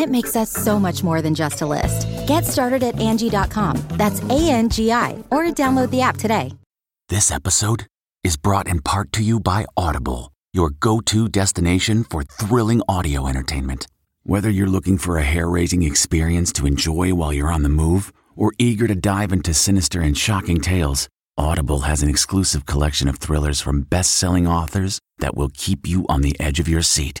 it makes us so much more than just a list. Get started at Angie.com. That's A-N-G-I, or download the app today. This episode is brought in part to you by Audible, your go-to destination for thrilling audio entertainment. Whether you're looking for a hair-raising experience to enjoy while you're on the move, or eager to dive into sinister and shocking tales, Audible has an exclusive collection of thrillers from best-selling authors that will keep you on the edge of your seat.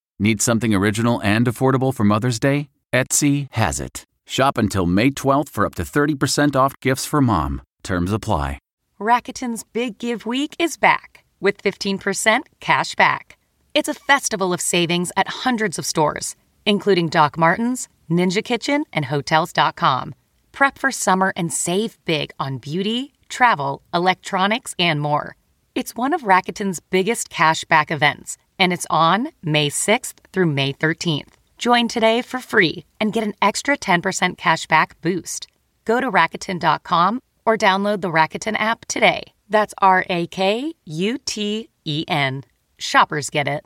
Need something original and affordable for Mother's Day? Etsy has it. Shop until May 12th for up to 30% off gifts for mom. Terms apply. Rakuten's Big Give Week is back with 15% cash back. It's a festival of savings at hundreds of stores, including Doc Martens, Ninja Kitchen, and Hotels.com. Prep for summer and save big on beauty, travel, electronics, and more. It's one of Rakuten's biggest cashback events, and it's on May 6th through May 13th. Join today for free and get an extra 10% cashback boost. Go to Rakuten.com or download the Rakuten app today. That's R-A-K-U-T-E-N. Shoppers get it.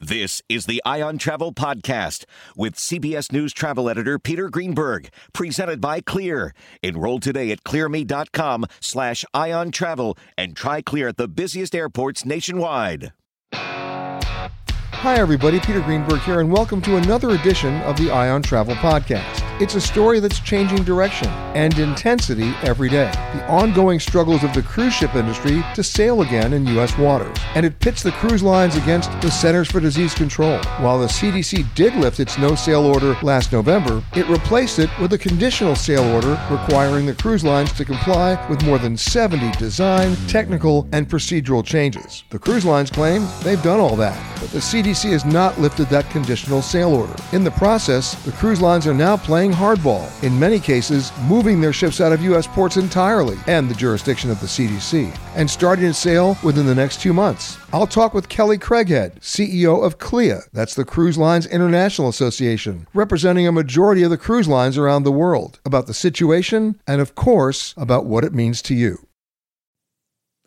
This is the Eye on Travel podcast with CBS News travel editor Peter Greenberg, presented by Clear. Enroll today at clearme.com/eyeontravel and try Clear at the busiest airports nationwide. Hi, everybody. Peter Greenberg here, and welcome to another edition of the Eye on Travel podcast. It's a story that's changing direction and intensity every day. The ongoing struggles of the cruise ship industry to sail again in U.S. waters. And it pits the cruise lines against the Centers for Disease Control. While the CDC did lift its no-sail order last November, it replaced it with a conditional sail order requiring the cruise lines to comply with more than 70 design, technical, and procedural changes. The cruise lines claim they've done all that, but the CDC has not lifted that conditional sail order. In the process, the cruise lines are now playing hardball, in many cases moving their ships out of U.S. ports entirely and the jurisdiction of the CDC, and starting to sail within the next 2 months. I'll talk with Kelly Craighead, CEO of CLIA, that's the Cruise Lines International Association, representing a majority of the cruise lines around the world, about the situation and, of course, about what it means to you.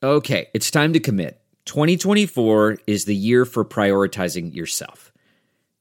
Okay, it's time to commit. 2024 is the year for prioritizing yourself.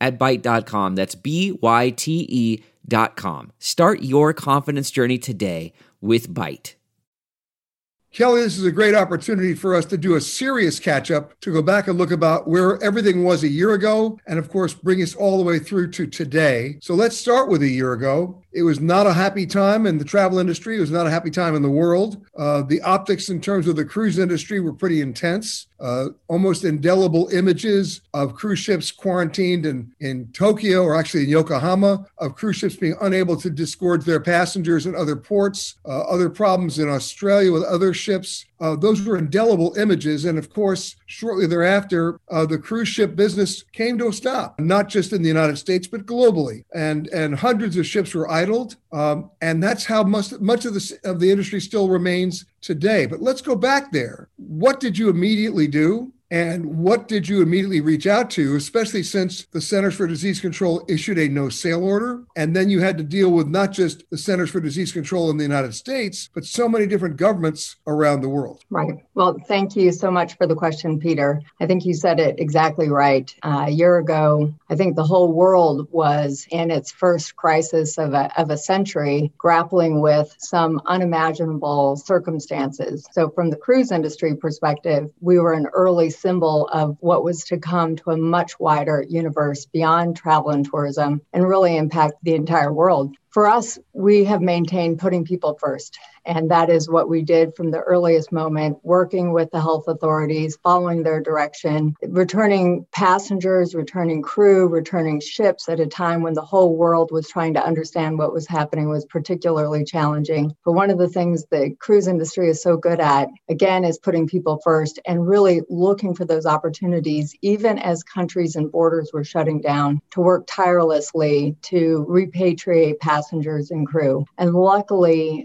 at Byte.com. That's BYTE.com. Start your confidence journey today with Byte. Kelly, this is a great opportunity for us to do a serious catch-up, to go back and look about where everything was a year ago, and of course, bring us all the way through to today. So let's start with a year ago. It was not a happy time in the travel industry. It was not a happy time in the world. The optics in terms of the cruise industry were pretty intense. Almost indelible images of cruise ships quarantined in Tokyo, or actually in Yokohama, of cruise ships being unable to disgorge their passengers in other ports, other problems in Australia with other ships. Those were indelible images. And of course, shortly thereafter, the cruise ship business came to a stop, not just in the United States, but globally. And hundreds of ships were idled. And that's how much of the industry still remains today. But let's go back there. What did you immediately do? And what did you immediately reach out to, especially since the Centers for Disease Control issued a no-sale order? And then you had to deal with not just the Centers for Disease Control in the United States, but so many different governments around the world. Right. Well, thank you so much for the question, Peter. I think you said it exactly right. A year ago, I think the whole world was in its first crisis of a century, grappling with some unimaginable circumstances. So from the cruise industry perspective, we were an early symbol of what was to come to a much wider universe beyond travel and tourism and really impact the entire world. For us, we have maintained putting people first. And that is what we did from the earliest moment, working with the health authorities, following their direction, returning passengers, returning crew, returning ships at a time when the whole world was trying to understand what was happening was particularly challenging. But one of the things the cruise industry is so good at, again, is putting people first and really looking for those opportunities, even as countries and borders were shutting down, to work tirelessly to repatriate passengers and crew. And luckily,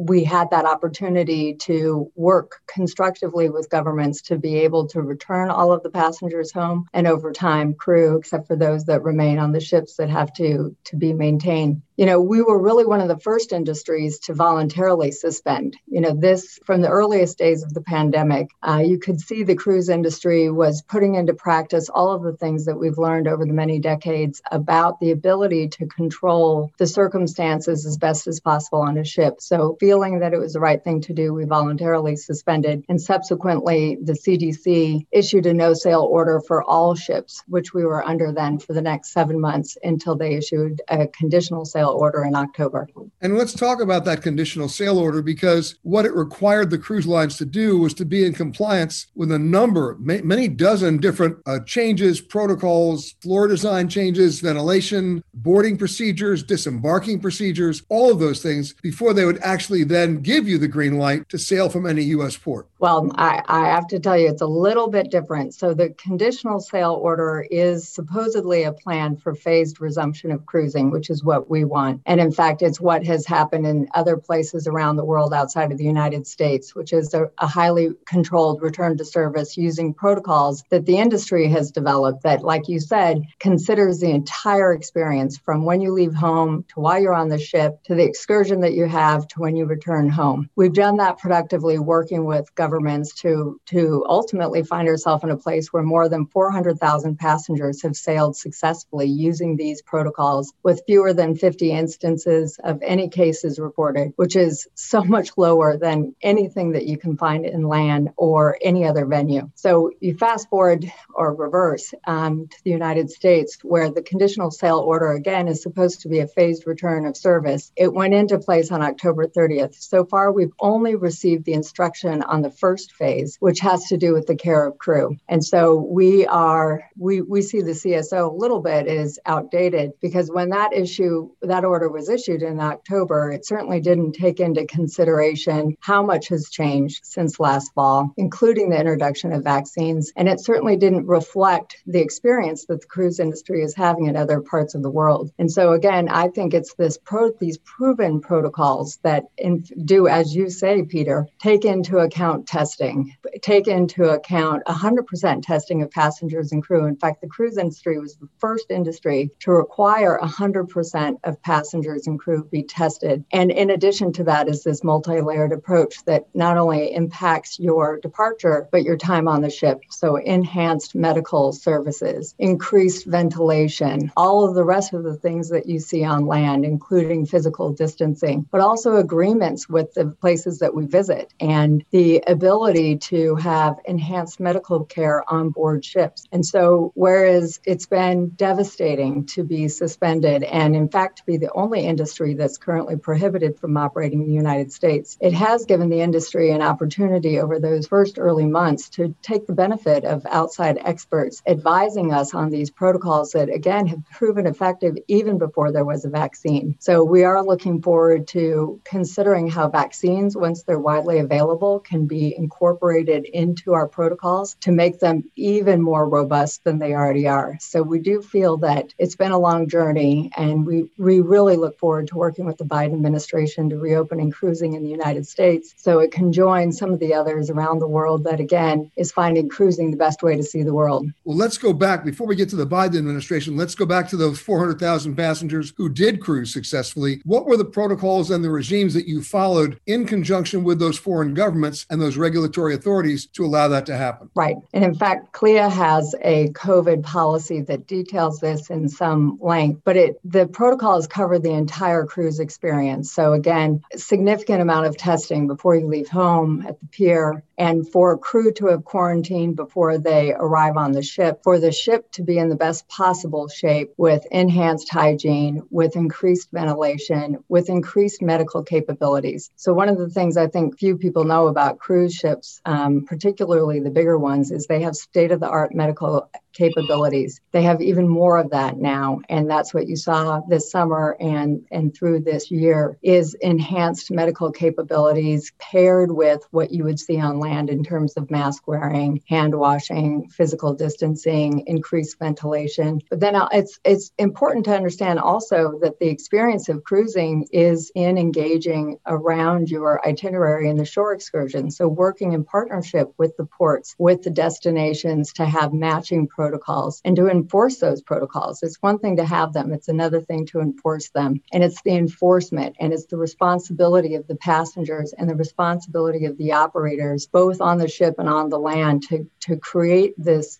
we had that opportunity to work constructively with governments to be able to return all of the passengers home, and over time, crew, except for those that remain on the ships that have to be maintained. You know, we were really one of the first industries to voluntarily suspend. You know, this from the earliest days of the pandemic, you could see the cruise industry was putting into practice all of the things that we've learned over the many decades about the ability to control the circumstances as best as possible on a ship. So feeling that it was the right thing to do, we voluntarily suspended. And subsequently, the CDC issued a no-sail order for all ships, which we were under then for the next 7 months until they issued a conditional sail order in October. And let's talk about that conditional sale order, because what it required the cruise lines to do was to be in compliance with a number, many dozen different changes, protocols, floor design changes, ventilation, boarding procedures, disembarking procedures, all of those things before they would actually then give you the green light to sail from any U.S. port. Well, I have to tell you, it's a little bit different. So the conditional sale order is supposedly a plan for phased resumption of cruising, which is what we want. And in fact, it's what has happened in other places around the world outside of the United States, which is a highly controlled return to service using protocols that the industry has developed that, like you said, considers the entire experience from when you leave home to while you're on the ship to the excursion that you have to when you return home. We've done that productively working with governments to ultimately find ourselves in a place where more than 400,000 passengers have sailed successfully using these protocols with fewer than 50 instances of any cases reported, which is so much lower than anything that you can find in land or any other venue. So you fast forward or reverse to the United States, where the conditional sale order, again, is supposed to be a phased return of service. It went into place on October 30th. So far, we've only received the instruction on the first phase, which has to do with the care of crew. And so we see the CSO a little bit is outdated, because when that order was issued in October, it certainly didn't take into consideration how much has changed since last fall, including the introduction of vaccines. And it certainly didn't reflect the experience that the cruise industry is having in other parts of the world. And so again, I think it's these proven protocols that and do as you say, Peter, take into account testing, take into account 100% testing of passengers and crew. In fact, the cruise industry was the first industry to require 100% of passengers and crew be tested. And in addition to that is this multi-layered approach that not only impacts your departure, but your time on the ship. So enhanced medical services, increased ventilation, all of the rest of the things that you see on land, including physical distancing, but also agreements with the places that we visit and the ability to have enhanced medical care on board ships. And so whereas it's been devastating to be suspended and in fact to be the only industry that's currently prohibited from operating in the United States, it has given the industry an opportunity over those first early months to take the benefit of outside experts advising us on these protocols that again have proven effective even before there was a vaccine. So we are looking forward to considering how vaccines, once they're widely available, can be incorporated into our protocols to make them even more robust than they already are. So we do feel that it's been a long journey, and we really look forward to working with the Biden administration to reopening cruising in the United States so it can join some of the others around the world that, again, is finding cruising the best way to see the world. Well, let's go back. Before we get to the Biden administration, let's go back to those 400,000 passengers who did cruise successfully. What were the protocols and the regimes that you followed in conjunction with those foreign governments and those regulatory authorities to allow that to happen? Right. And in fact, CLIA has a COVID policy that details this in some length, but the protocols cover the entire cruise experience. So again, a significant amount of testing before you leave home at the pier, and for a crew to have quarantined before they arrive on the ship, for the ship to be in the best possible shape with enhanced hygiene, with increased ventilation, with increased medical capabilities. So one of the things I think few people know about cruise ships, particularly the bigger ones, is they have state-of-the-art medical capabilities. They have even more of that now. And that's what you saw this summer and through this year is enhanced medical capabilities paired with what you would see on land in terms of mask wearing, hand washing, physical distancing, increased ventilation. But then it's important to understand also that the experience of cruising is in engaging around your itinerary and the shore excursion. So working in partnership with the ports, with the destinations to have matching protocols and to enforce those protocols. It's one thing to have them. It's another thing to enforce them. And it's the enforcement and it's the responsibility of the passengers and the responsibility of the operators, both on the ship and on the land, to create this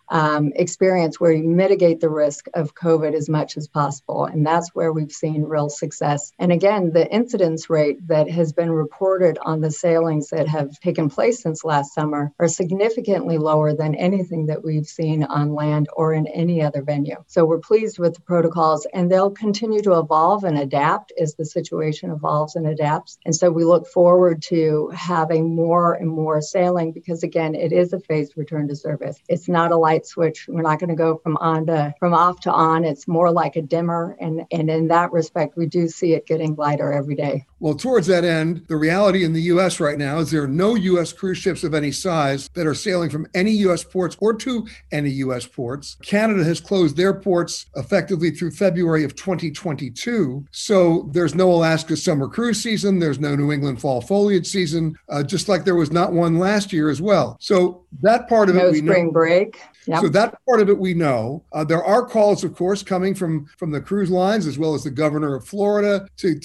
experience where you mitigate the risk of COVID as much as possible. And that's where we've seen real success. And again, the incidence rate that has been reported on the sailings that have taken place since last summer are significantly lower than anything that we've seen on land or in any other venue. So we're pleased with the protocols, and they'll continue to evolve and adapt as the situation evolves and adapts. And so we look forward to having more and more sailing because, again, it is a phased return to service. It's not a light switch. We're not going to go from off to on. It's more like a dimmer. And in that respect, we do see it getting lighter every day. Well, towards that end, the reality in the U.S. right now is there are no U.S. cruise ships of any size that are sailing from any U.S. ports or to any U.S. ports. Canada has closed their ports effectively through February of 2022. So there's no Alaska summer cruise season. There's no New England fall foliage season, just like there was not one last year as well. So that part of it we know. No spring break. Yep. So that part of it we know. There are calls, of course, coming from the cruise lines as well as the governor of Florida to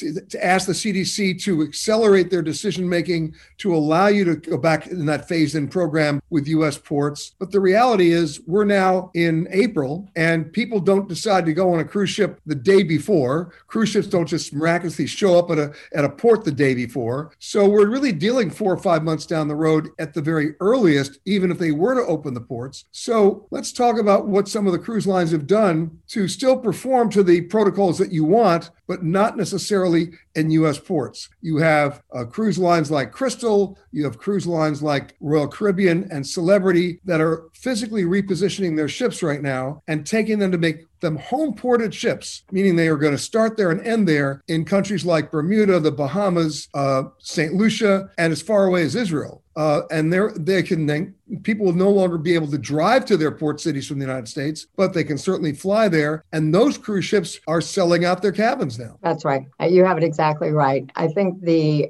ask the CDC to accelerate their decision-making to allow you to go back in that phased-in program with U.S. ports. But the reality is we're now in April, and people don't decide to go on a cruise ship the day before. Cruise ships don't just miraculously show up at a port the day before. So we're really dealing 4 or 5 months down the road at the very earliest, even if they were to open the ports. So let's talk about what some of the cruise lines have done to still perform to the protocols that you want, but not necessarily in U.S. ports. You have cruise lines like Crystal, you have cruise lines like Royal Caribbean and Celebrity that are physically repositioning their ships right now and taking them to make them home-ported ships, meaning they are going to start there and end there in countries like Bermuda, the Bahamas, St. Lucia, and as far away as Israel. And they can then people will no longer be able to drive to their port cities from the United States, but they can certainly fly there. And those cruise ships are selling out their cabins now. That's right. You have it exactly right. I think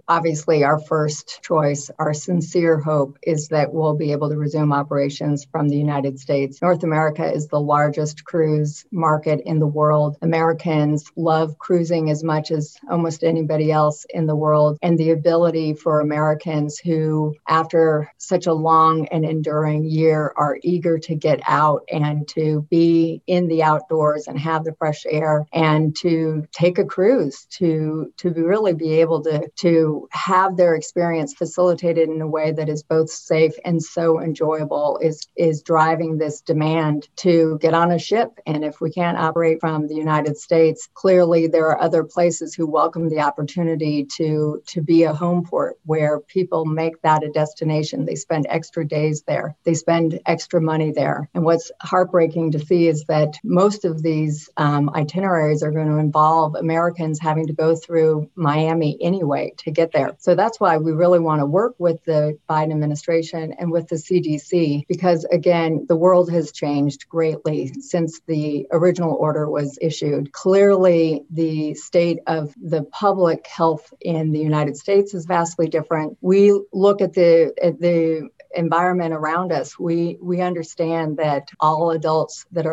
obviously our first choice, our sincere hope is that we'll be able to resume operations from the United States. North America is the largest cruise market in the world. Americans love cruising as much as almost anybody else in the world. And the ability for Americans who, after such a long and enduring year, are eager to get out and to be in the outdoors and have the fresh air and to take a cruise, to really be able to have their experience facilitated in a way that is both safe and so enjoyable is driving this demand to get on a ship. And if we can't operate from the United States, clearly there are other places who welcome the opportunity to be a home port where people make that a destination. They spend extra days there. They spend extra money there. And what's heartbreaking to see is that most of these itineraries are going to involve Americans having to go through Miami anyway to get there. So that's why we really want to work with the Biden administration and with the CDC, because again, the world has changed greatly since the original order was issued. Clearly, the state of the public health in the United States is vastly different. We look at the environment around us, we understand that all adults that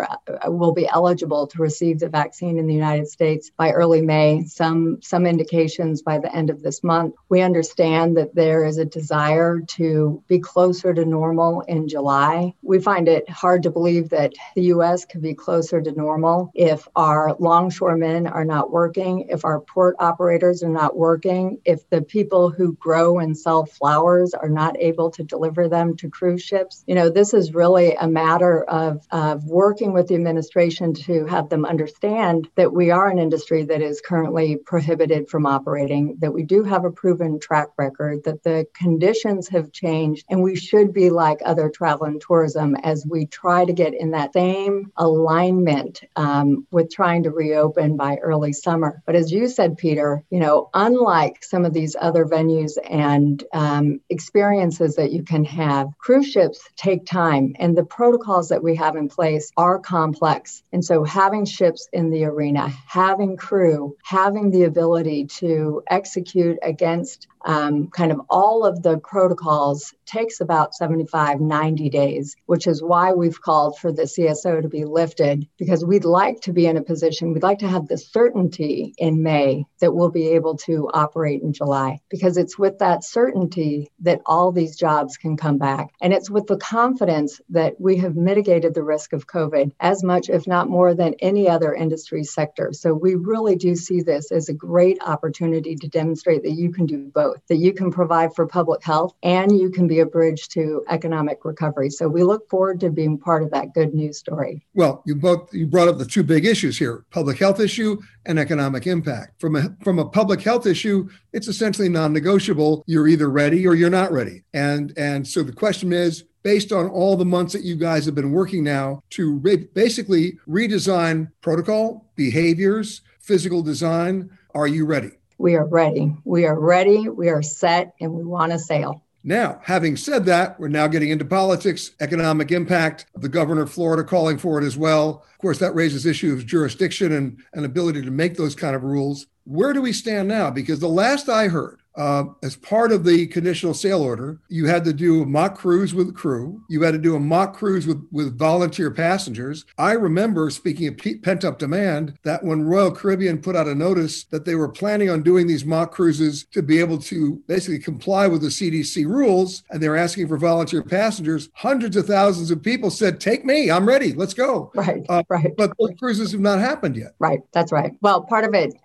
will be eligible to receive the vaccine in the United States by early May, some indications by the end of this month. We understand that there is a desire to be closer to normal in July. We find it hard to believe that the U.S. could be closer to normal if our longshoremen are not working, if our port operators are not working, if the people who grow and sell flowers are not able to deliver them to cruise ships. You know, this is really a matter of working with the administration to have them understand that we are an industry that is currently prohibited from operating, that we do have a proven track record, that the conditions have changed, and we should be like other travel and tourism as we try to get in that same alignment with trying to reopen by early summer. But as you said, Peter, you know, unlike some of these other venues and experiences that you can have, cruise ships take time, and the protocols that we have in place are complex. And so having ships in the arena, having crew, having the ability to execute against kind of all of the protocols takes about 75, 90 days, which is why we've called for the CSO to be lifted, because we'd like to be in a position, we'd like to have the certainty in May that we'll be able to operate in July, because it's with that certainty that all these jobs can come back. And it's with the confidence that we have mitigated the risk of COVID as much, if not more, than any other industry sector. So we really do see this as a great opportunity to demonstrate that you can do both. That you can provide for public health and you can be a bridge to economic recovery. So we look forward to being part of that good news story. Well, you brought up the two big issues here, public health issue and economic impact. From a public health issue, it's essentially non-negotiable. You're either ready or you're not ready. And so the question is, based on all the months that you guys have been working now to basically redesign protocol, behaviors, physical design, are you ready? We are ready. We are ready. We are set, and we want to sail. Now, having said that, we're now getting into politics, economic impact, the governor of Florida calling for it as well. Of course, that raises issues of jurisdiction and ability to make those kind of rules. Where do we stand now? Because the last I heard, as part of the conditional sale order, you had to do a mock cruise with crew. You had to do a mock cruise with volunteer passengers. I remember, speaking of pent-up demand, that when Royal Caribbean put out a notice that they were planning on doing these mock cruises to be able to basically comply with the CDC rules, and they were asking for volunteer passengers, hundreds of thousands of people said, take me, I'm ready, let's go. Right. But those cruises have not happened yet. Right, that's right. Well, part of it,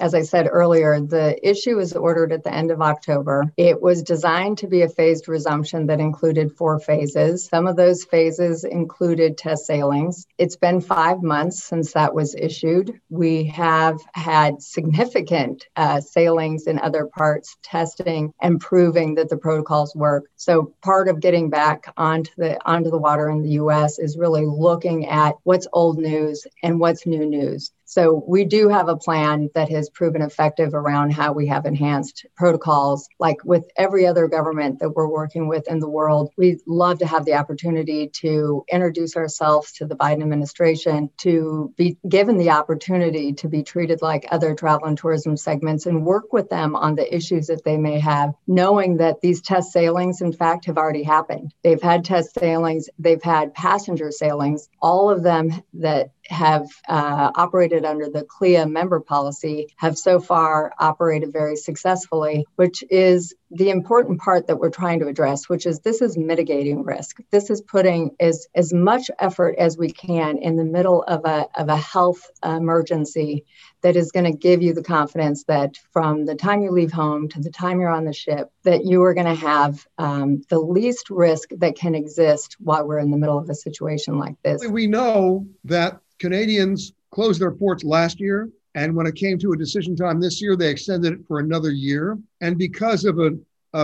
as I said earlier, the issue is ordered at the end of October. It was designed to be a phased resumption that included 4 phases. Some of those phases included test sailings. It's been 5 months since that was issued. We have had significant sailings in other parts, testing and proving that the protocols work. So part of getting back onto the water in the U.S. is really looking at what's old news and what's new news. So we do have a plan that has proven effective around how we have enhanced protocols. Like with every other government that we're working with in the world, we love to have the opportunity to introduce ourselves to the Biden administration, to be given the opportunity to be treated like other travel and tourism segments and work with them on the issues that they may have, knowing that these test sailings, in fact, have already happened. They've had test sailings, they've had passenger sailings, all of them that have operated under the CLIA member policy have so far operated very successfully, which is the important part that we're trying to address, which is this is mitigating risk. This is putting as much effort as we can in the middle of a health emergency that is going to give you the confidence that from the time you leave home to the time you're on the ship, that you are going to have the least risk that can exist while we're in the middle of a situation like this. We know that Canadians closed their ports last year, and when it came to a decision time this year, they extended it for another year. And because of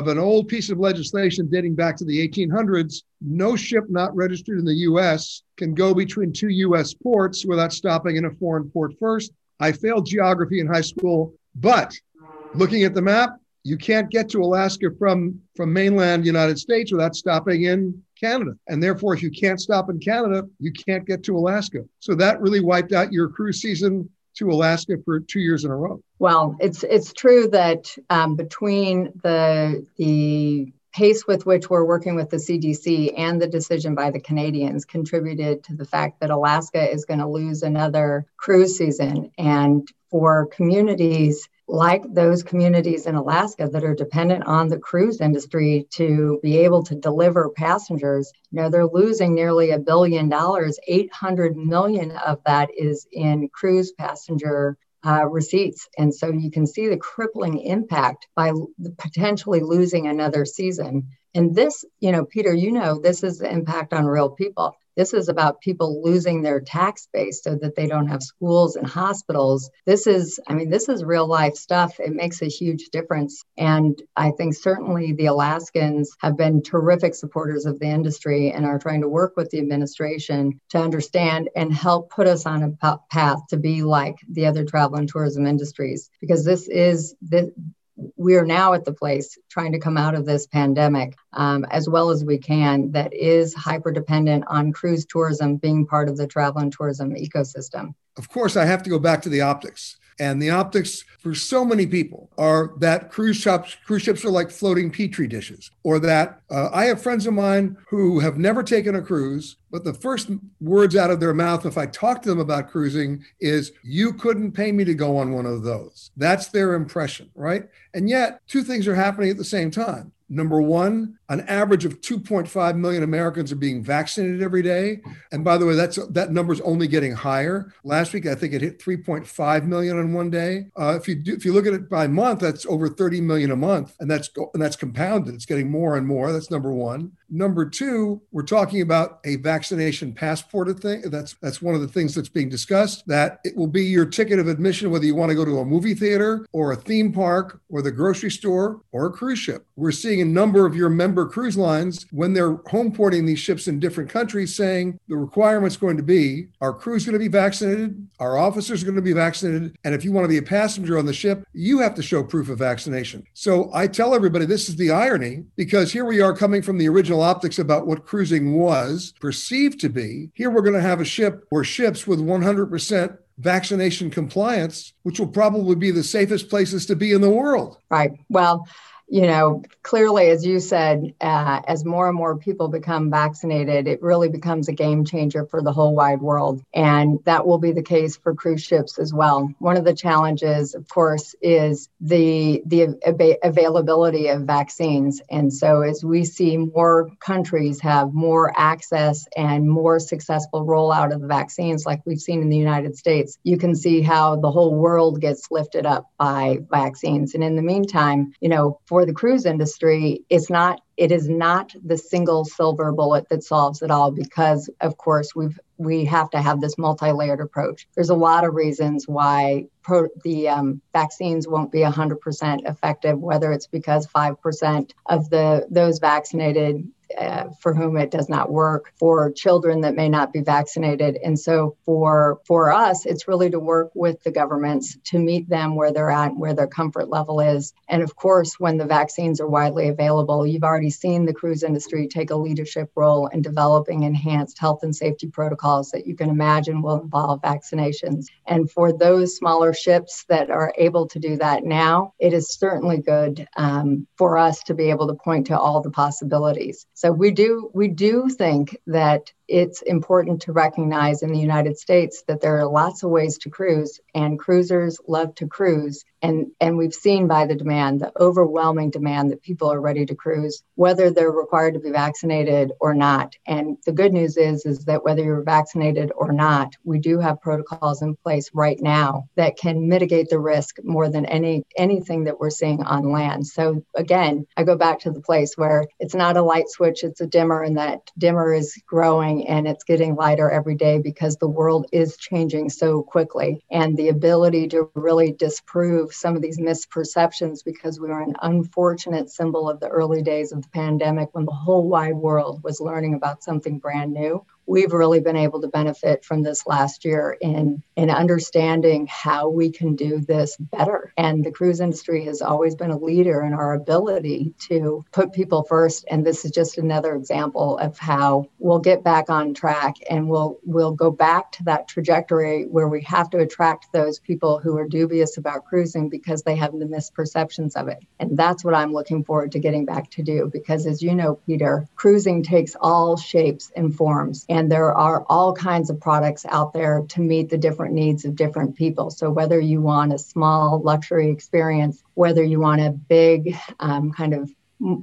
an old piece of legislation dating back to the 1800s, no ship not registered in the U.S. can go between two U.S. ports without stopping in a foreign port first. I failed geography in high school, but looking at the map, you can't get to Alaska from mainland United States without stopping in Canada. And therefore, if you can't stop in Canada, you can't get to Alaska. So that really wiped out your cruise season to Alaska for 2 years in a row. Well, it's true that between the pace with which we're working with the CDC and the decision by the Canadians contributed to the fact that Alaska is going to lose another cruise season. And for communities like those communities in Alaska that are dependent on the cruise industry to be able to deliver passengers, you know, they're losing nearly $1 billion. 800 million of that is in cruise passenger receipts. And so you can see the crippling impact by potentially losing another season. And this, you know, Peter, you know, this is the impact on real people. This is about people losing their tax base so that they don't have schools and hospitals. This is real life stuff. It makes a huge difference. And I think certainly the Alaskans have been terrific supporters of the industry and are trying to work with the administration to understand and help put us on a path to be like the other travel and tourism industries, because we are now at the place trying to come out of this pandemic as well as we can that is hyper-dependent on cruise tourism being part of the travel and tourism ecosystem. Of course, I have to go back to the optics. And the optics for so many people are that cruise ships are like floating Petri dishes, or that I have friends of mine who have never taken a cruise, but the first words out of their mouth if I talk to them about cruising is, you couldn't pay me to go on one of those. That's their impression, right? And yet, two things are happening at the same time. Number one, an average of 2.5 million Americans are being vaccinated every day. And by the way, that number's only getting higher. Last week, I think it hit 3.5 million in one day. If you look at it by month, that's over 30 million a month. And that's compounded. It's getting more and more. That's number one. Number two, we're talking about a vaccination passport thing. That's one of the things that's being discussed, that it will be your ticket of admission, whether you want to go to a movie theater or a theme park or the grocery store or a cruise ship. We're seeing a number of your member cruise lines, when they're home porting these ships in different countries, saying the requirement's going to be, our crew's going to be vaccinated, our officers are going to be vaccinated, and if you want to be a passenger on the ship, you have to show proof of vaccination. So I tell everybody this is the irony, because here we are coming from the original optics about what cruising was perceived to be. Here we're going to have a ship or ships with 100% vaccination compliance, which will probably be the safest places to be in the world. Right. Well, you know, clearly, as you said, as more and more people become vaccinated, it really becomes a game changer for the whole wide world. And that will be the case for cruise ships as well. One of the challenges, of course, is the availability of vaccines. And so as we see more countries have more access and more successful rollout of the vaccines like we've seen in the United States, you can see how the whole world gets lifted up by vaccines. And in the meantime, you know, for the cruise industry, it is not the single silver bullet that solves it all, because, of course, we have to have this multi-layered approach. There's a lot of reasons why the vaccines won't be 100% effective, whether it's because 5% of those vaccinated for whom it does not work, for children that may not be vaccinated. And so for us, it's really to work with the governments to meet them where they're at, where their comfort level is. And of course, when the vaccines are widely available, you've already seen the cruise industry take a leadership role in developing enhanced health and safety protocols that you can imagine will involve vaccinations. And for those smaller ships that are able to do that now, it is certainly good for us to be able to point to all the possibilities. So we do think that it's important to recognize in the United States that there are lots of ways to cruise, and cruisers love to cruise. And we've seen by the demand, the overwhelming demand, that people are ready to cruise, whether they're required to be vaccinated or not. And the good news is that whether you're vaccinated or not, we do have protocols in place right now that can mitigate the risk more than anything that we're seeing on land. So again, I go back to the place where it's not a light switch, it's a dimmer, and that dimmer is growing and it's getting lighter every day because the world is changing so quickly. And the ability to really disprove some of these misperceptions, because we were an unfortunate symbol of the early days of the pandemic when the whole wide world was learning about something brand new. We've really been able to benefit from this last year in understanding how we can do this better. And the cruise industry has always been a leader in our ability to put people first. And this is just another example of how we'll get back on track, and we'll go back to that trajectory where we have to attract those people who are dubious about cruising because they have the misperceptions of it. And that's what I'm looking forward to getting back to do, because as you know, Peter, cruising takes all shapes and forms. And there are all kinds of products out there to meet the different needs of different people. So whether you want a small luxury experience, whether you want a big kind of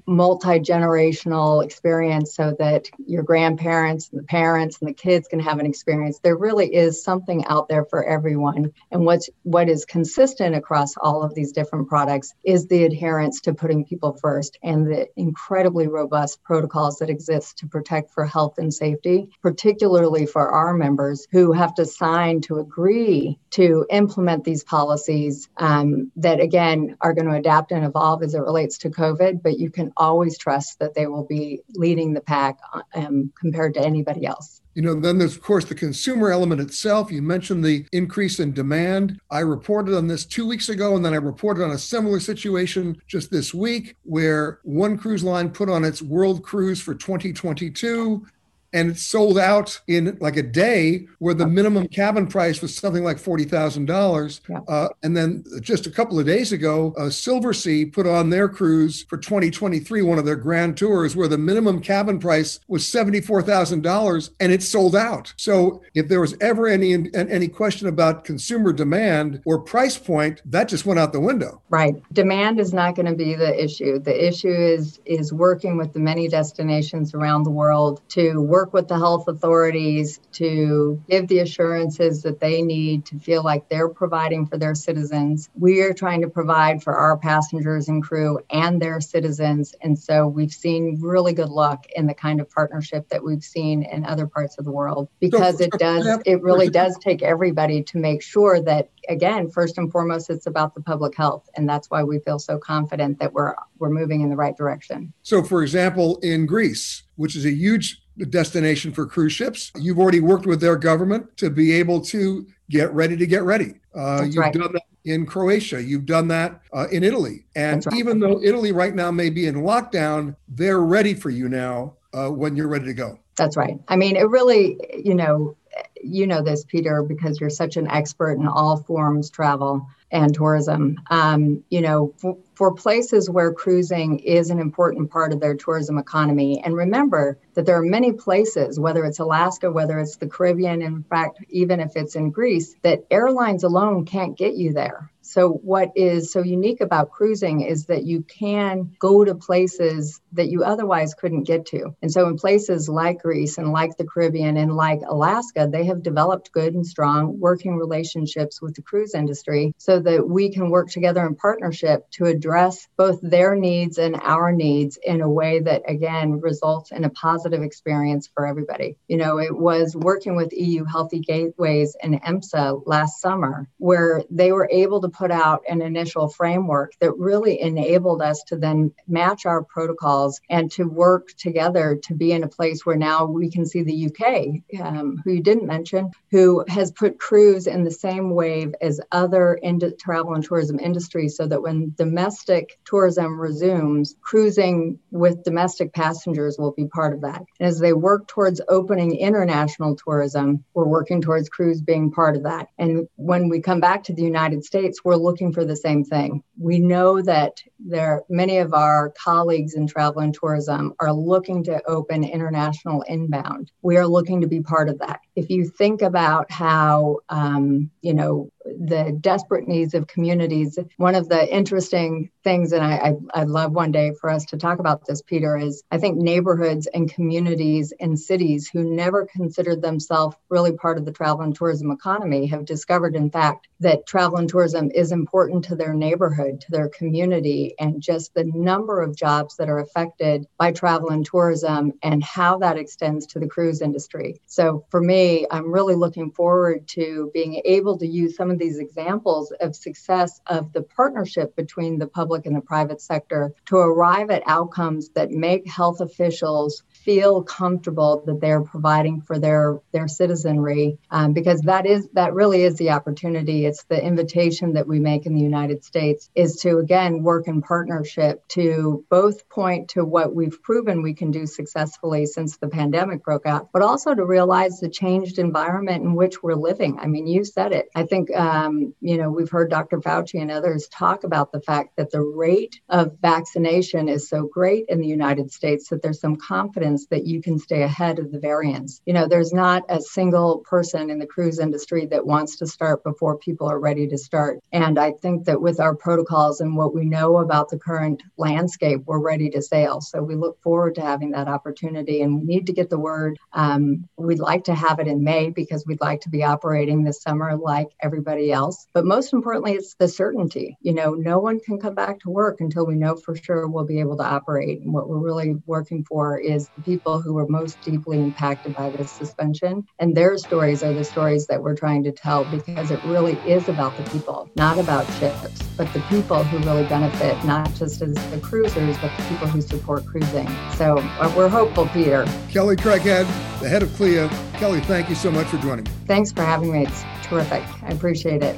multi-generational experience so that your grandparents and the parents and the kids can have an experience. There really is something out there for everyone. And what is consistent across all of these different products is the adherence to putting people first and the incredibly robust protocols that exist to protect for health and safety, particularly for our members who have to sign to agree to implement these policies that, again, are going to adapt and evolve as it relates to COVID, but you can always trust that they will be leading the pack compared to anybody else. You know, then there's, of course, the consumer element itself. You mentioned the increase in demand. I reported on this 2 weeks ago, and then I reported on a similar situation just this week where one cruise line put on its world cruise for 2022. And it sold out in like a day, where the minimum cabin price was something like $40,000. Yeah. And then just a couple of days ago, Silver Sea put on their cruise for 2023, one of their grand tours, where the minimum cabin price was $74,000, and it sold out. So if there was ever any question about consumer demand or price point, that just went out the window. Right. Demand is not going to be the issue. The issue is working with the many destinations around the world to work with the health authorities to give the assurances that they need to feel like they're providing for their citizens. We are trying to provide for our passengers and crew and their citizens. And so we've seen really good luck in the kind of partnership that we've seen in other parts of the world, because it really does take everybody to make sure that, again, first and foremost, it's about the public health. And that's why we feel so confident that we're moving in the right direction. So, for example, in Greece, which is a huge destination for cruise ships, you've already worked with their government to be able to get ready to get ready. That's right. You've done that in Croatia. You've done that in Italy. And right. Even though Italy right now may be in lockdown, they're ready for you now when you're ready to go. That's right. I mean, it really, you know this, Peter, because you're such an expert in all forms travel and tourism. For places where cruising is an important part of their tourism economy. And remember that there are many places, whether it's Alaska, whether it's the Caribbean, in fact, even if it's in Greece, that airlines alone can't get you there. So what is so unique about cruising is that you can go to places that you otherwise couldn't get to. And so in places like Greece and like the Caribbean and like Alaska, they have developed good and strong working relationships with the cruise industry so that we can work together in partnership to address both their needs and our needs in a way that, again, results in a positive experience for everybody. You know, it was working with EU Healthy Gateways and EMSA last summer where they were able to put out an initial framework that really enabled us to then match our protocols and to work together to be in a place where now we can see the UK, who you didn't mention, who has put cruise in the same wave as other travel and tourism industries, so that when domestic tourism resumes, cruising with domestic passengers will be part of that. And as they work towards opening international tourism, we're working towards cruise being part of that. And when we come back to the United States, we're looking for the same thing. We know that many of our colleagues in travel and tourism are looking to open international inbound. We are looking to be part of that. If you think about how, the desperate needs of communities, one of the interesting things, and I'd love one day for us to talk about this, Peter, is I think neighborhoods and communities and cities who never considered themselves really part of the travel and tourism economy have discovered, in fact, that travel and tourism is important to their neighborhood, to their community, and just the number of jobs that are affected by travel and tourism and how that extends to the cruise industry. So for me, I'm really looking forward to being able to use some of these examples of success of the partnership between the public and the private sector to arrive at outcomes that make health officials feel comfortable that they're providing for their citizenry, because that really is the opportunity. It's the invitation that we make in the United States is to, again, work in partnership to both point to what we've proven we can do successfully since the pandemic broke out, but also to realize the changed environment in which we're living. I mean, you said it. I think, we've heard Dr. Fauci and others talk about the fact that the rate of vaccination is so great in the United States that there's some confidence that you can stay ahead of the variants. There's not a single person in the cruise industry that wants to start before people are ready to start. And I think that with our protocols and what we know about the current landscape, we're ready to sail. So we look forward to having that opportunity, and we need to get the word. We'd like to have it in May because we'd like to be operating this summer like everybody else. But most importantly, it's the certainty. No one can come back to work until we know for sure we'll be able to operate. And what we're really working for is the people who are most deeply impacted by this suspension. And their stories are the stories that we're trying to tell, because it really is about the people, not about ships, but the people who really benefit, not just as the cruisers, but the people who support cruising. So we're hopeful, Peter. Kelly Craighead, the head of CLIA. Kelly, thank you so much for joining me. Thanks for having me. It's terrific. I appreciate it.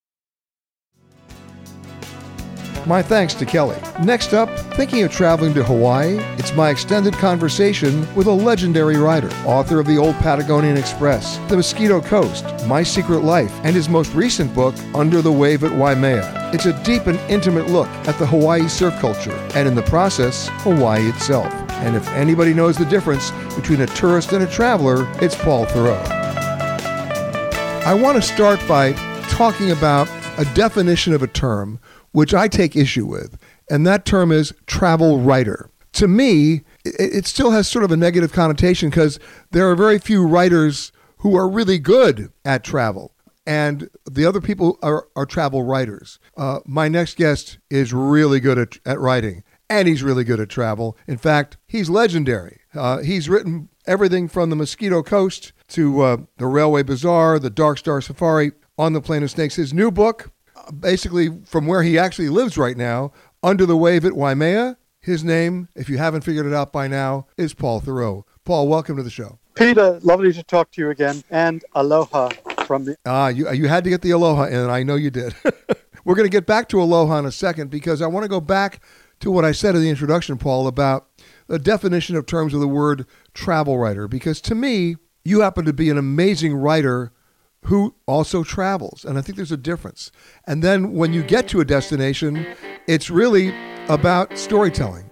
My thanks to Kelly. Next up, thinking of traveling to Hawaii? It's my extended conversation with a legendary writer, author of The Old Patagonian Express, The Mosquito Coast, My Secret Life, and his most recent book, Under the Wave at Waimea. It's a deep and intimate look at the Hawaii surf culture, and in the process, Hawaii itself. And if anybody knows the difference between a tourist and a traveler, it's Paul Theroux. I want to start by talking about a definition of a term which I take issue with, and that term is travel writer. To me, it still has sort of a negative connotation because there are very few writers who are really good at travel, and the other people are travel writers. My next guest is really good at writing, and he's really good at travel. In fact, he's legendary. He's written everything from The Mosquito Coast to The Railway Bazaar, The Dark Star Safari, On the Plain of Snakes. His new book, basically from where he actually lives right now, Under the Wave at Waimea. His name, if you haven't figured it out by now, is Paul Theroux. Paul, welcome to the show. Peter, lovely to talk to you again, and aloha from the... you had to get the aloha in, I know you did. We're going to get back to aloha in a second, because I want to go back to what I said in the introduction, Paul, about the definition of terms of the word travel writer, because to me, you happen to be an amazing writer who also travels. And I think there's a difference. And then when you get to a destination, it's really about storytelling.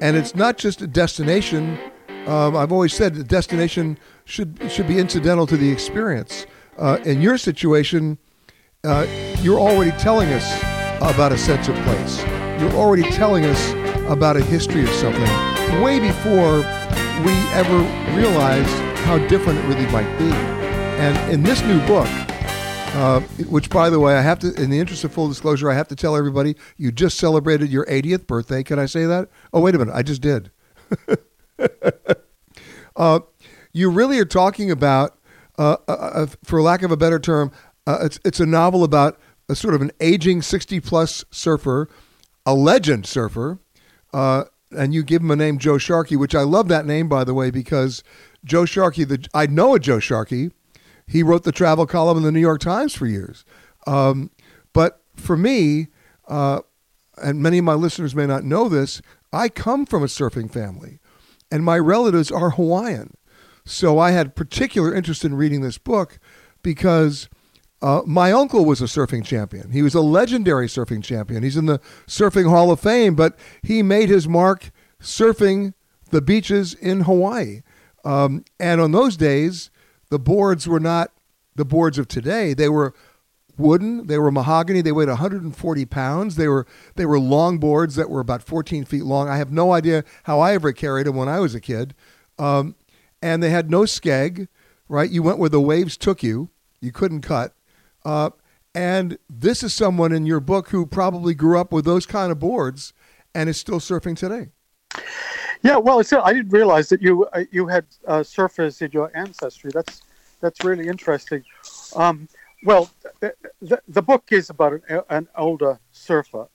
And it's not just a destination. I've always said the destination should be incidental to the experience. In your situation, you're already telling us about a sense of place. You're already telling us about a history of something way before we ever realized how different it really might be. And in this new book, which, by the way, I have to, in the interest of full disclosure, I have to tell everybody, you just celebrated your 80th birthday. Can I say that? Oh, wait a minute. I just did. You really are talking about, for lack of a better term, it's a novel about a sort of an aging 60-plus surfer, a legend surfer, and you give him a name, Joe Sharkey, which I love that name, by the way, because Joe Sharkey, I know a Joe Sharkey. He wrote the travel column in the New York Times for years. But for me, and many of my listeners may not know this, I come from a surfing family, and my relatives are Hawaiian. So I had particular interest in reading this book because my uncle was a surfing champion. He was a legendary surfing champion. He's in the Surfing Hall of Fame, but he made his mark surfing the beaches in Hawaii. And on those days, the boards were not the boards of today. They were wooden. They were mahogany. They weighed 140 pounds. They were long boards that were about 14 feet long. I have no idea how I ever carried them when I was a kid. And they had no skeg, right? You went where the waves took you. You couldn't cut. And this is someone in your book who probably grew up with those kind of boards and is still surfing today. Yeah, well, I didn't realize that you had surfers in your ancestry. That's really interesting. Well, the book is about an older surfer.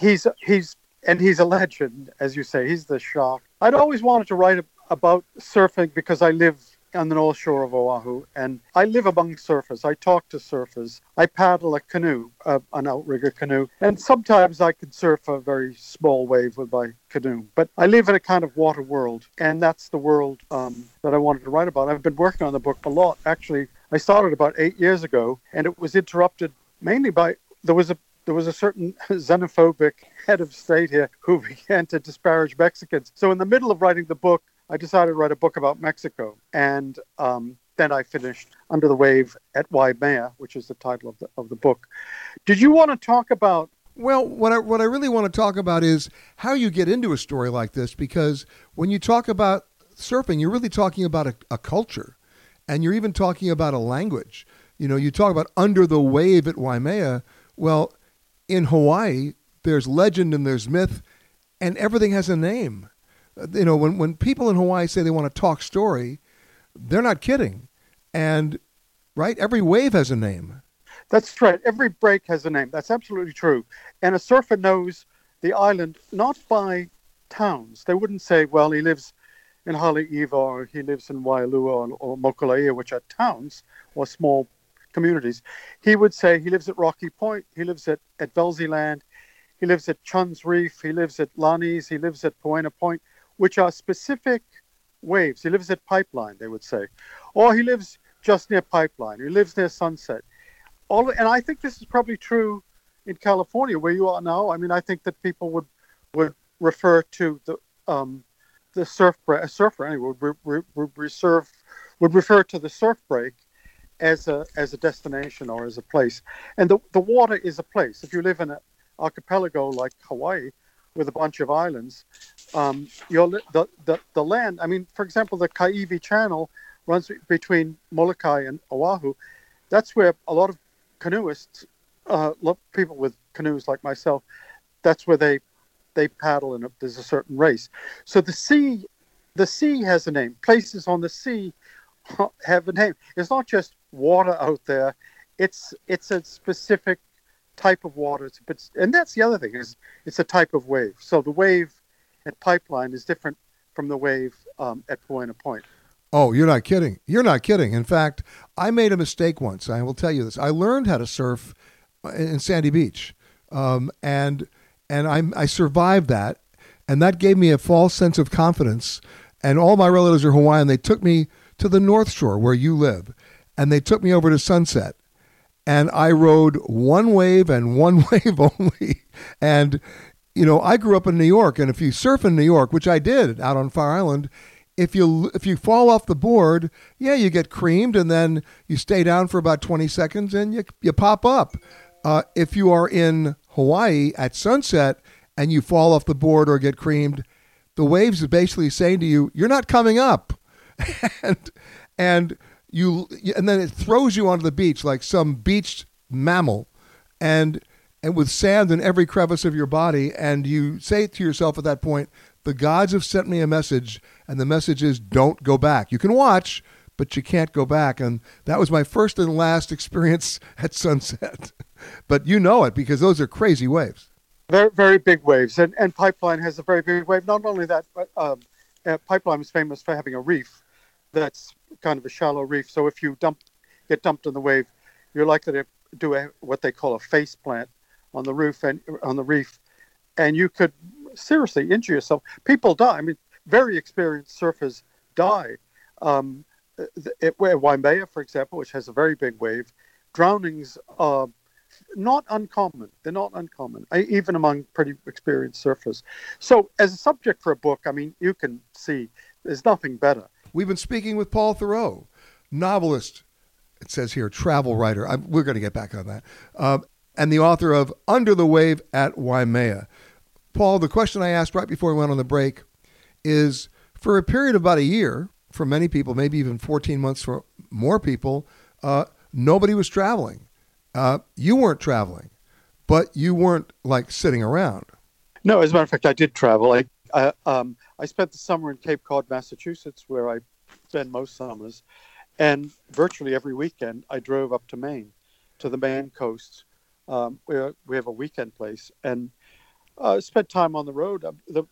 He's a legend, as you say. He's the shark. I'd always wanted to write about surfing because I live on the North Shore of Oahu, and I live among surfers. I talk to surfers. I paddle a canoe, an outrigger canoe, and sometimes I can surf a very small wave with my canoe. But I live in a kind of water world, and that's the world that I wanted to write about. I've been working on the book a lot. Actually, I started about 8 years ago, and it was interrupted mainly by there was a certain xenophobic head of state here who began to disparage Mexicans. So in the middle of writing the book, I decided to write a book about Mexico, and then I finished Under the Wave at Waimea, which is the title of the book. Did you want to talk about? Well, what I really want to talk about is how you get into a story like this, because when you talk about surfing, you're really talking about a culture, and you're even talking about a language. You know, you talk about Under the Wave at Waimea. Well, in Hawaii, there's legend and there's myth, and everything has a name. You know, when people in Hawaii say they want to talk story, they're not kidding. And, right, every wave has a name. That's right. Every break has a name. That's absolutely true. And a surfer knows the island not by towns. They wouldn't say, well, he lives in Haleiwa, or he lives in Waialua, or Mokulea, which are towns or small communities. He would say he lives at Rocky Point, he lives at Velziland, he lives at Chun's Reef, he lives at Lani's, he lives at Poena Point, which are specific waves. He lives at Pipeline, they would say. Or he lives just near Pipeline. He lives near Sunset. And I think this is probably true in California, where you are now. I mean, I think that people would refer to the surfer to the surf break as a destination or as a place. And the water is a place. If you live in an archipelago like Hawaii, with a bunch of islands, the land. I mean, for example, the Kaivi Channel runs between Molokai and Oahu. That's where a lot of canoeists, people with canoes like myself, that's where they paddle, and there's a certain race. So the sea has a name. Places on the sea have a name. It's not just water out there. It's a specific type of water, and that's the other thing, is it's a type of wave. So the wave at Pipeline is different from the wave at Poena Point. Oh, you're not kidding. You're not kidding. In fact, I made a mistake once. I will tell you this. I learned how to surf in Sandy Beach, and I survived that, and that gave me a false sense of confidence. And all my relatives are Hawaiian. They took me to the North Shore, where you live, and they took me over to Sunset. And I rode one wave and one wave only. And, you know, I grew up in New York. And if you surf in New York, which I did out on Fire Island, If you fall off the board, yeah, you get creamed, and then you stay down for about 20 seconds, and you pop up. If you are in Hawaii at sunset and you fall off the board or get creamed, the waves are basically saying to you, "You're not coming up," and then it throws you onto the beach like some beached mammal, and with sand in every crevice of your body, and you say to yourself at that point, "The gods have sent me a message, and the message is don't go back." You can watch, but you can't go back. And that was my first and last experience at sunset. But you know it, because those are crazy waves. Very, very big waves. And Pipeline has a very big wave. Not only that, but Pipeline is famous for having a reef that's kind of a shallow reef. So if you get dumped in the wave, you're likely to do what they call a face plant on the roof and on the reef. And you could seriously injure yourself. People die. I mean, very experienced surfers die. Waimea, for example, which has a very big wave, drownings are not uncommon. They're not uncommon, even among pretty experienced surfers. So as a subject for a book, I mean, you can see there's nothing better. We've been speaking with Paul Theroux, novelist, it says here, travel writer. We're going to get back on that. And the author of Under the Wave at Waimea. Paul, the question I asked right before we went on the break is, for a period of about a year, for many people, maybe even 14 months for more people, nobody was traveling. You weren't traveling, but you weren't like sitting around. No, as a matter of fact, I did travel. I spent the summer in Cape Cod, Massachusetts, where I spend most summers. And virtually every weekend, I drove up to Maine, to the Maine coast, where we have a weekend place. And spent time on the road. The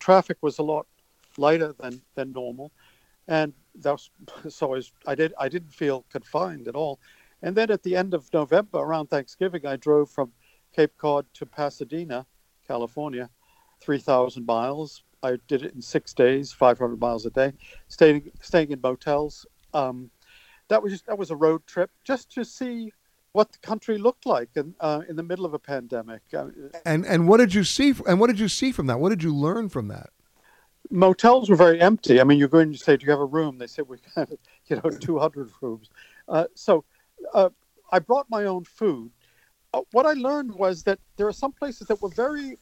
traffic was a lot lighter than normal, and I didn't feel confined at all. And then at the end of November, around Thanksgiving, I drove from Cape Cod to Pasadena, California, 3,000 miles. I did it in 6 days, 500 miles a day, staying in motels. That was a road trip just to see what the country looked like in the middle of a pandemic. And what did you see? And what did you see from that? What did you learn from that? Motels were very empty. I mean, you go in and you say, "Do you have a room?" They said, "We have, 200 rooms." So I brought my own food. What I learned was that there are some places that were very,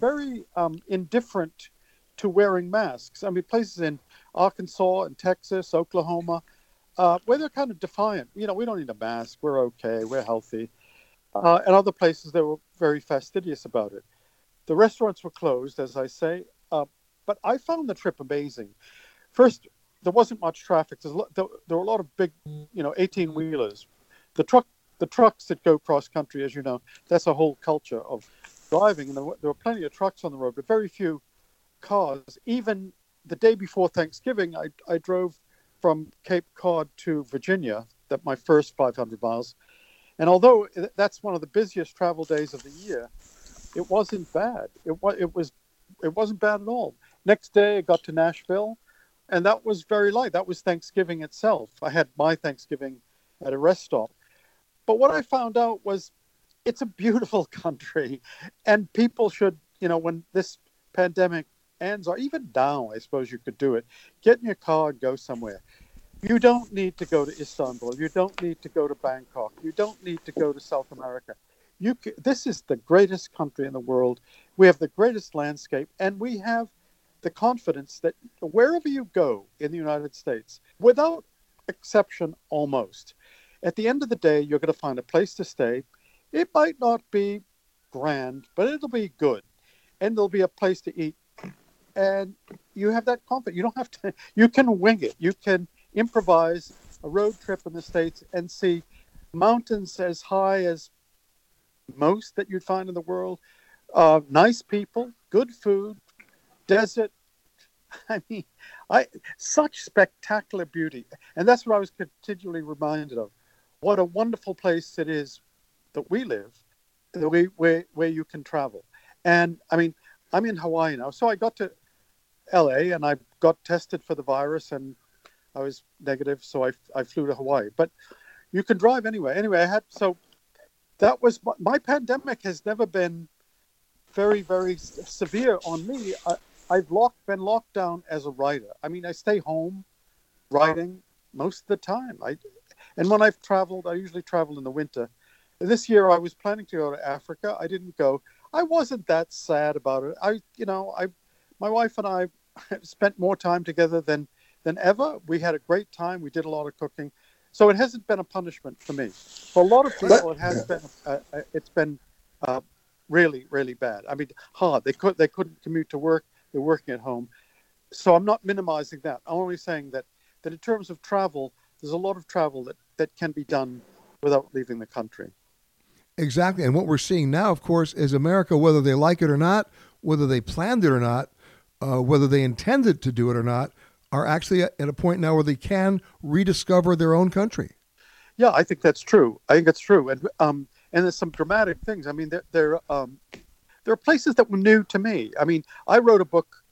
very indifferent to wearing masks. I mean, places in Arkansas and Texas, Oklahoma. Where they're kind of defiant. You know, we don't need a mask. We're okay. We're healthy. And other places, they were very fastidious about it. The restaurants were closed, as I say. But I found the trip amazing. First, there wasn't much traffic. There were a lot of big, 18-wheelers. The trucks that go cross-country, as you know, that's a whole culture of driving. And there were plenty of trucks on the road, but very few cars. Even the day before Thanksgiving, I drove from Cape Cod to Virginia, that my first 500 miles. And although that's one of the busiest travel days of the year, it wasn't bad. It wasn't bad at all. Next day, I got to Nashville, and that was very light. That was Thanksgiving itself. I had my Thanksgiving at a rest stop. But what I found out was it's a beautiful country, and people should, when this pandemic ends, or even now, I suppose you could do it, get in your car and go somewhere. You don't need to go to Istanbul. You don't need to go to Bangkok. You don't need to go to South America. This is the greatest country in the world. We have the greatest landscape, and we have the confidence that wherever you go in the United States, without exception almost, at the end of the day, you're going to find a place to stay. It might not be grand, but it'll be good, and there'll be a place to eat. And you have that confidence. You don't have to. You can wing it. You can improvise a road trip in the States and see mountains as high as most that you'd find in the world. Nice people, good food, desert. I mean, such spectacular beauty. And that's what I was continually reminded of. What a wonderful place it is that we live, where you can travel. And I mean, I'm in Hawaii now. So I got to LA and I got tested for the virus and I was negative. So I flew to Hawaii, but you can drive anywhere. Anyway, that was my pandemic has never been very, very severe on me. I've been locked down as a writer. I mean, I stay home writing most of the time. And when I've traveled, I usually travel in the winter. This year, I was planning to go to Africa. I didn't go. I wasn't that sad about it. My wife and I spent more time together than ever. We had a great time. We did a lot of cooking. So it hasn't been a punishment for me. For a lot of people, it has been. It's been really, really bad. I mean, hard. They couldn't commute to work. They're working at home. So I'm not minimizing that. I'm only saying that in terms of travel, there's a lot of travel that can be done without leaving the country. Exactly. And what we're seeing now, of course, is America, whether they like it or not, whether they planned it or not, whether they intended to do it or not, are actually at a point now where they can rediscover their own country. Yeah, I think that's true. And there's some dramatic things. I mean, there are places that were new to me. I mean, I wrote a book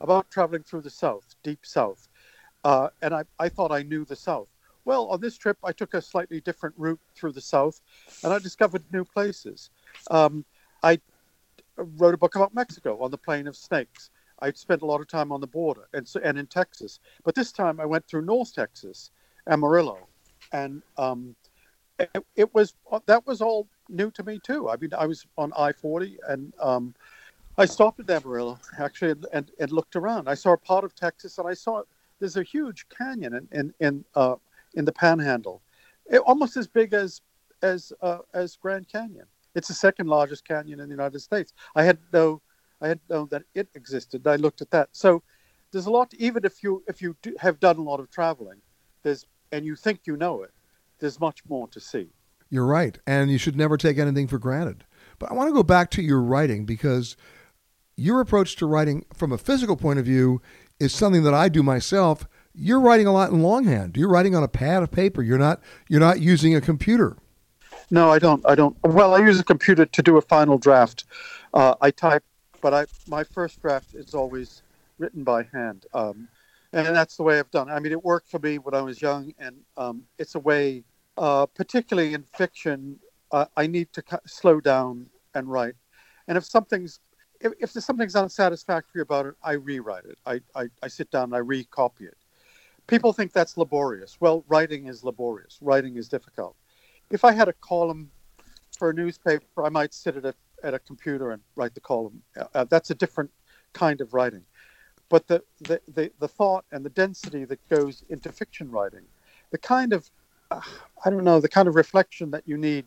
about traveling through the South, deep South, and I thought I knew the South. Well, on this trip, I took a slightly different route through the South, and I discovered new places. I wrote a book about Mexico, On the Plain of Snakes. I spent a lot of time on the border and in Texas. But this time, I went through North Texas, Amarillo, and that was all new to me, too. I mean, I was on I-40, and I stopped at Amarillo, actually, and looked around. I saw a part of Texas, and I saw there's a huge canyon in the Panhandle, almost as big as Grand Canyon. It's the second largest canyon in the United States. I hadn't known that it existed. I looked at that. So there's a lot. Even if you have done a lot of traveling, and you think you know it, there's much more to see. You're right, and you should never take anything for granted. But I want to go back to your writing, because your approach to writing from a physical point of view is something that I do myself. You're writing a lot in longhand. You're writing on a pad of paper. You're not using a computer. No, I don't. Well, I use a computer to do a final draft. I type, but my first draft is always written by hand, and that's the way I've done it. I mean, it worked for me when I was young, and it's a way, particularly in fiction, I need to slow down and write. And if there's something's unsatisfactory about it, I rewrite it. I sit down and I recopy it. People think that's laborious. Well, writing is laborious. Writing is difficult. If I had a column for a newspaper, I might sit at a computer and write the column. That's a different kind of writing. But the thought and the density that goes into fiction writing, the kind of, the kind of reflection that you need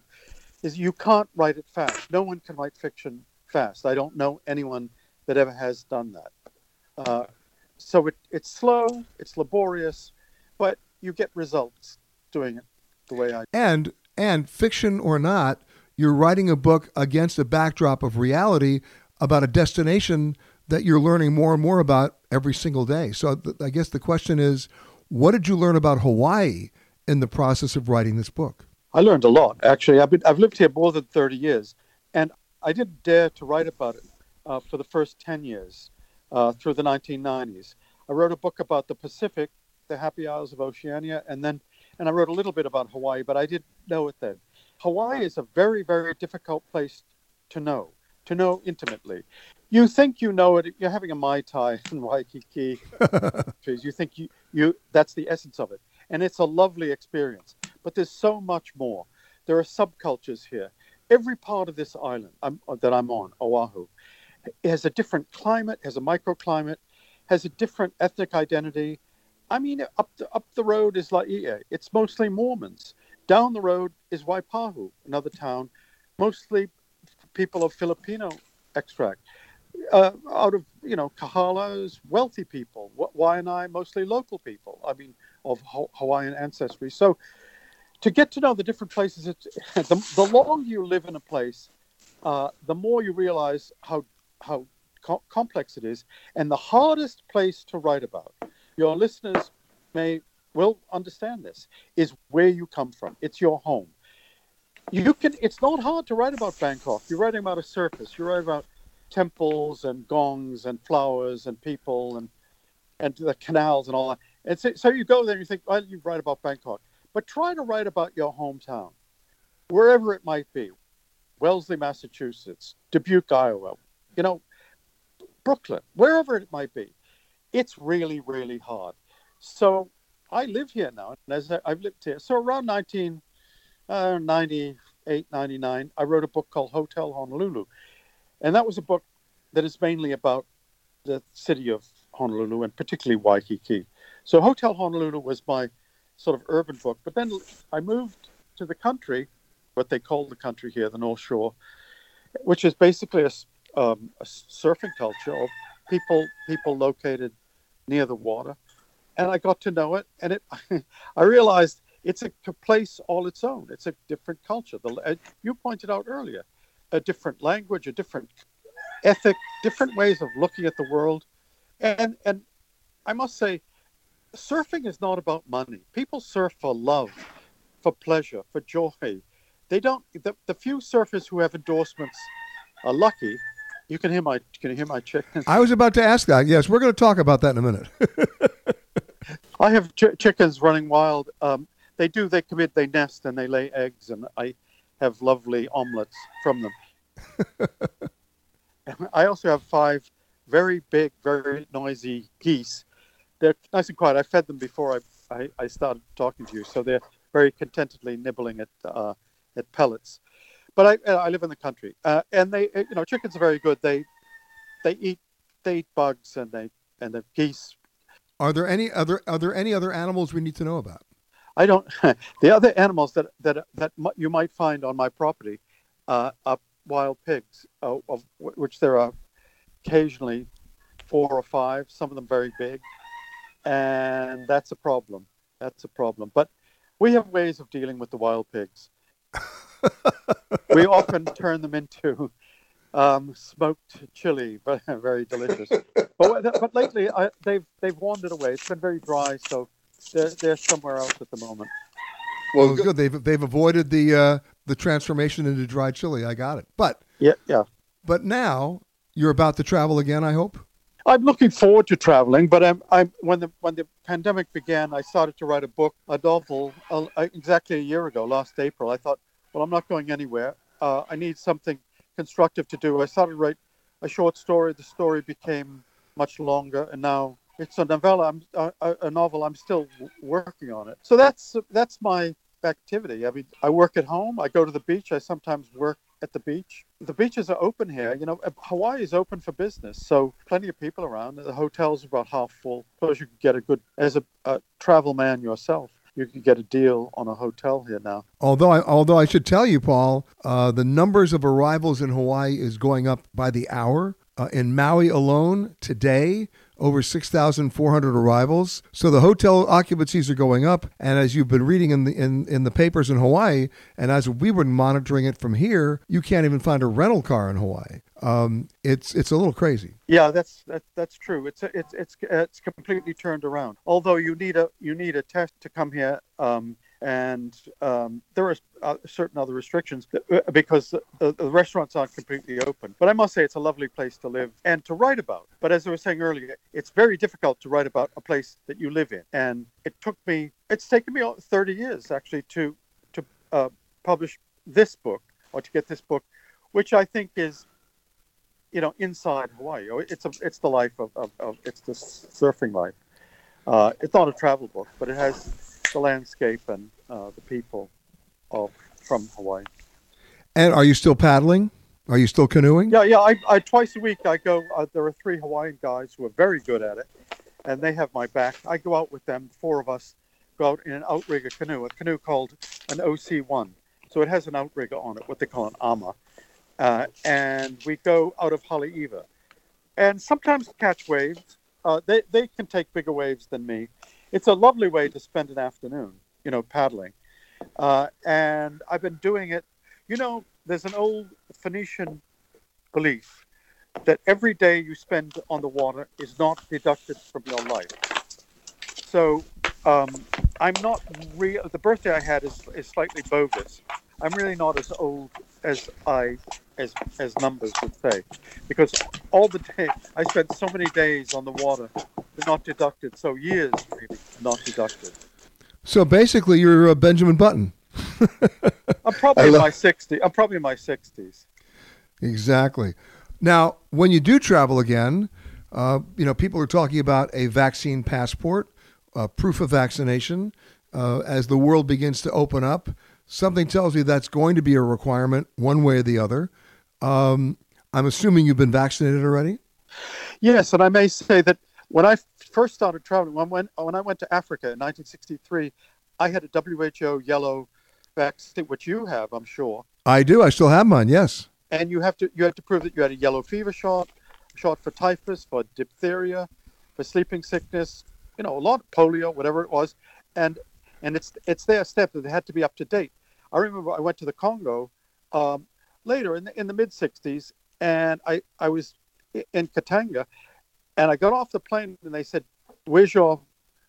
is you can't write it fast. No one can write fiction fast. I don't know anyone that ever has done that. So it's slow, it's laborious, but you get results doing it the way I do. And fiction or not, you're writing a book against a backdrop of reality about a destination that you're learning more and more about every single day. So I guess the question is, what did you learn about Hawaii in the process of writing this book? I learned a lot, actually. I've lived here more than 30 years, and I didn't dare to write about it for the first 10 years. Through the 1990s. I wrote a book about the Pacific, the Happy Isles of Oceania, and I wrote a little bit about Hawaii, but I didn't know it then. Hawaii is a very, very difficult place to know intimately. You think you know it. You're having a Mai Tai in Waikiki. You think that's the essence of it. And it's a lovely experience, but there's so much more. There are subcultures here. Every part of this island that I'm on, Oahu, it has a different climate, has a microclimate, has a different ethnic identity. I mean, up the road is Laie. It's mostly Mormons. Down the road is Waipahu, another town, mostly people of Filipino extract. Out of, Kahalas, wealthy people. Waianae, mostly local people, I mean, of Hawaiian ancestry. So to get to know the different places, the longer you live in a place, the more you realize how complex it is, and the hardest place to write about, your listeners will understand this, is where you come from. It's your home. It's not hard to write about Bangkok. You're writing about a surface. You write about temples and gongs and flowers and people and the canals and all that. And so you go there and you think, well, you write about Bangkok. But try to write about your hometown, wherever it might be. Wellesley, Massachusetts, Dubuque, Iowa, Brooklyn, wherever it might be. It's really, really hard. So I live here now, and as I've lived here. So around 1998, 99, I wrote a book called Hotel Honolulu. And that was a book that is mainly about the city of Honolulu and particularly Waikiki. So Hotel Honolulu was my sort of urban book. But then I moved to the country, what they call the country here, the North Shore, which is basically a surfing culture of people located near the water. And I got to know it, and I realized it's a place all its own. It's a different culture. You pointed out earlier, a different language, a different ethic, different ways of looking at the world. And I must say, surfing is not about money. People surf for love, for pleasure, for joy. They don't. The few surfers who have endorsements are lucky. You can hear my chickens. I was about to ask that. Yes, we're going to talk about that in a minute. I have chickens running wild. They do. They come in, they nest, and they lay eggs, and I have lovely omelets from them. I also have 5 very big, very noisy geese. They're nice and quiet. I fed them before I started talking to you, so they're very contentedly nibbling at pellets. But I live in the country, and they, chickens are very good. They eat bugs, and the geese. Are there any other animals we need to know about? I don't. The other animals that you might find on my property are wild pigs, of which there are occasionally 4 or 5. Some of them very big, and that's a problem. But we have ways of dealing with the wild pigs. We often turn them into smoked chili, but very delicious. But lately, they've wandered away. It's been very dry, so they're somewhere else at the moment. Well, it's good. They've avoided the transformation into dry chili. I got it. But yeah. But now you're about to travel again, I hope. I'm looking forward to traveling, but I'm when the pandemic began, I started to write a book, a novel, exactly a year ago, last April. I thought, well, I'm not going anywhere. I need something constructive to do. I started to write a short story. The story became much longer, and now it's a novella. A novel. I'm still working on it. So that's my activity. I mean, I work at home. I go to the beach. I sometimes work at the beach. The beaches are open here. Hawaii is open for business, so plenty of people around. The hotel's about half full. Plus, you can get as a travel man yourself, you can get a deal on a hotel here now. Although I should tell you, Paul, the numbers of arrivals in Hawaii is going up by the hour. In Maui alone today, over 6,400 arrivals. So the hotel occupancies are going up. And as you've been reading in the papers in Hawaii, and as we were monitoring it from here, you can't even find a rental car in Hawaii. It's a little crazy. Yeah, that's true. It's completely turned around. Although you need a test to come here, and there are certain other restrictions because the restaurants aren't completely open. But I must say it's a lovely place to live and to write about. But as I was saying earlier, it's very difficult to write about a place that you live in. And it's taken me 30 years actually to publish this book, or to get this book, which I think is, inside Hawaii. It's the life of it's the surfing life. It's not a travel book, but it has the landscape and the people from Hawaii. And are you still paddling? Are you still canoeing? Yeah. I twice a week I go. There are 3 Hawaiian guys who are very good at it, and they have my back. I go out with them. 4 of us go out in an outrigger canoe, a canoe called an OC1. So it has an outrigger on it, what they call an ama, and we go out of Haleiwa, and sometimes catch waves. They can take bigger waves than me. It's a lovely way to spend an afternoon, paddling. And I've been doing it. There's an old Phoenician belief that every day you spend on the water is not deducted from your life. So I'm not real. The birthday I had is slightly bogus. I'm really not as old as numbers would say, because all the day I spent so many days on the water. Not deducted, so years maybe not deducted. So basically, you're a Benjamin Button. I'm probably in my 60s. Exactly. Now, when you do travel again, people are talking about a vaccine passport, proof of vaccination, as the world begins to open up. Something tells me that's going to be a requirement one way or the other. I'm assuming you've been vaccinated already? Yes, and I may say that when I first started traveling, when I went to Africa in 1963, I had a WHO yellow vaccine, which you have, I'm sure. I do. I still have mine, yes. And you have to prove that you had a yellow fever shot for typhus, for diphtheria, for sleeping sickness, a lot of polio, whatever it was. And it's their step that they had to be up to date. I remember I went to the Congo later in the mid-'60s, and I was in Katanga, and I got off the plane, and they said, "Where's your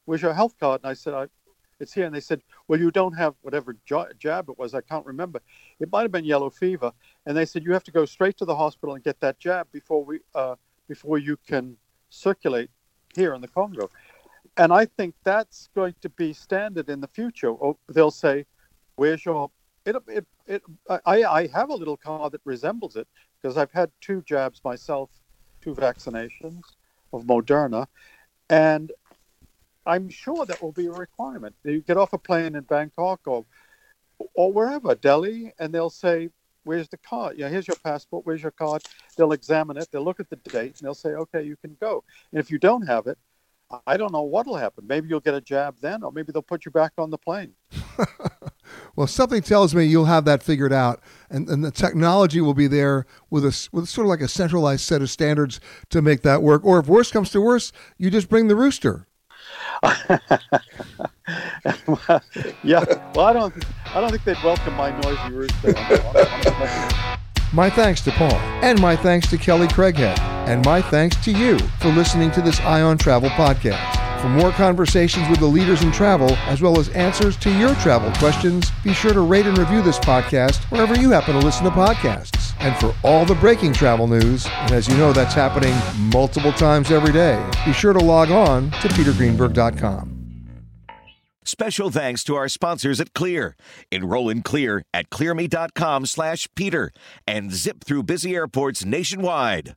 health card?" And I said, "It's here." And they said, "Well, you don't have whatever jab it was. I can't remember. It might have been yellow fever." And they said, "You have to go straight to the hospital and get that jab before you can circulate here in the Congo." And I think that's going to be standard in the future. They'll say, "Where's your?" I have a little card that resembles it because I've had two jabs myself, two vaccinations of Moderna, and I'm sure that will be a requirement. You get off a plane in Bangkok or wherever, Delhi, and they'll say, "Where's the card? Yeah, here's your passport. Where's your card?" They'll examine it. They'll look at the date, and they'll say, "Okay, you can go." And if you don't have it, I don't know what'll happen. Maybe you'll get a jab then, or maybe they'll put you back on the plane. Well, something tells me you'll have that figured out, and the technology will be there with sort of like a centralized set of standards to make that work. Or if worse comes to worse, you just bring the rooster. Yeah. Well, I don't think they'd welcome my noisy rooster. My thanks to Paul, and my thanks to Kelly Craighead, and my thanks to you for listening to this Eye on Travel podcast. For more conversations with the leaders in travel, as well as answers to your travel questions, be sure to rate and review this podcast wherever you happen to listen to podcasts. And for all the breaking travel news, and as you know, that's happening multiple times every day, be sure to log on to petergreenberg.com. Special thanks to our sponsors at Clear. Enroll in Clear at clearme.com/Peter and zip through busy airports nationwide.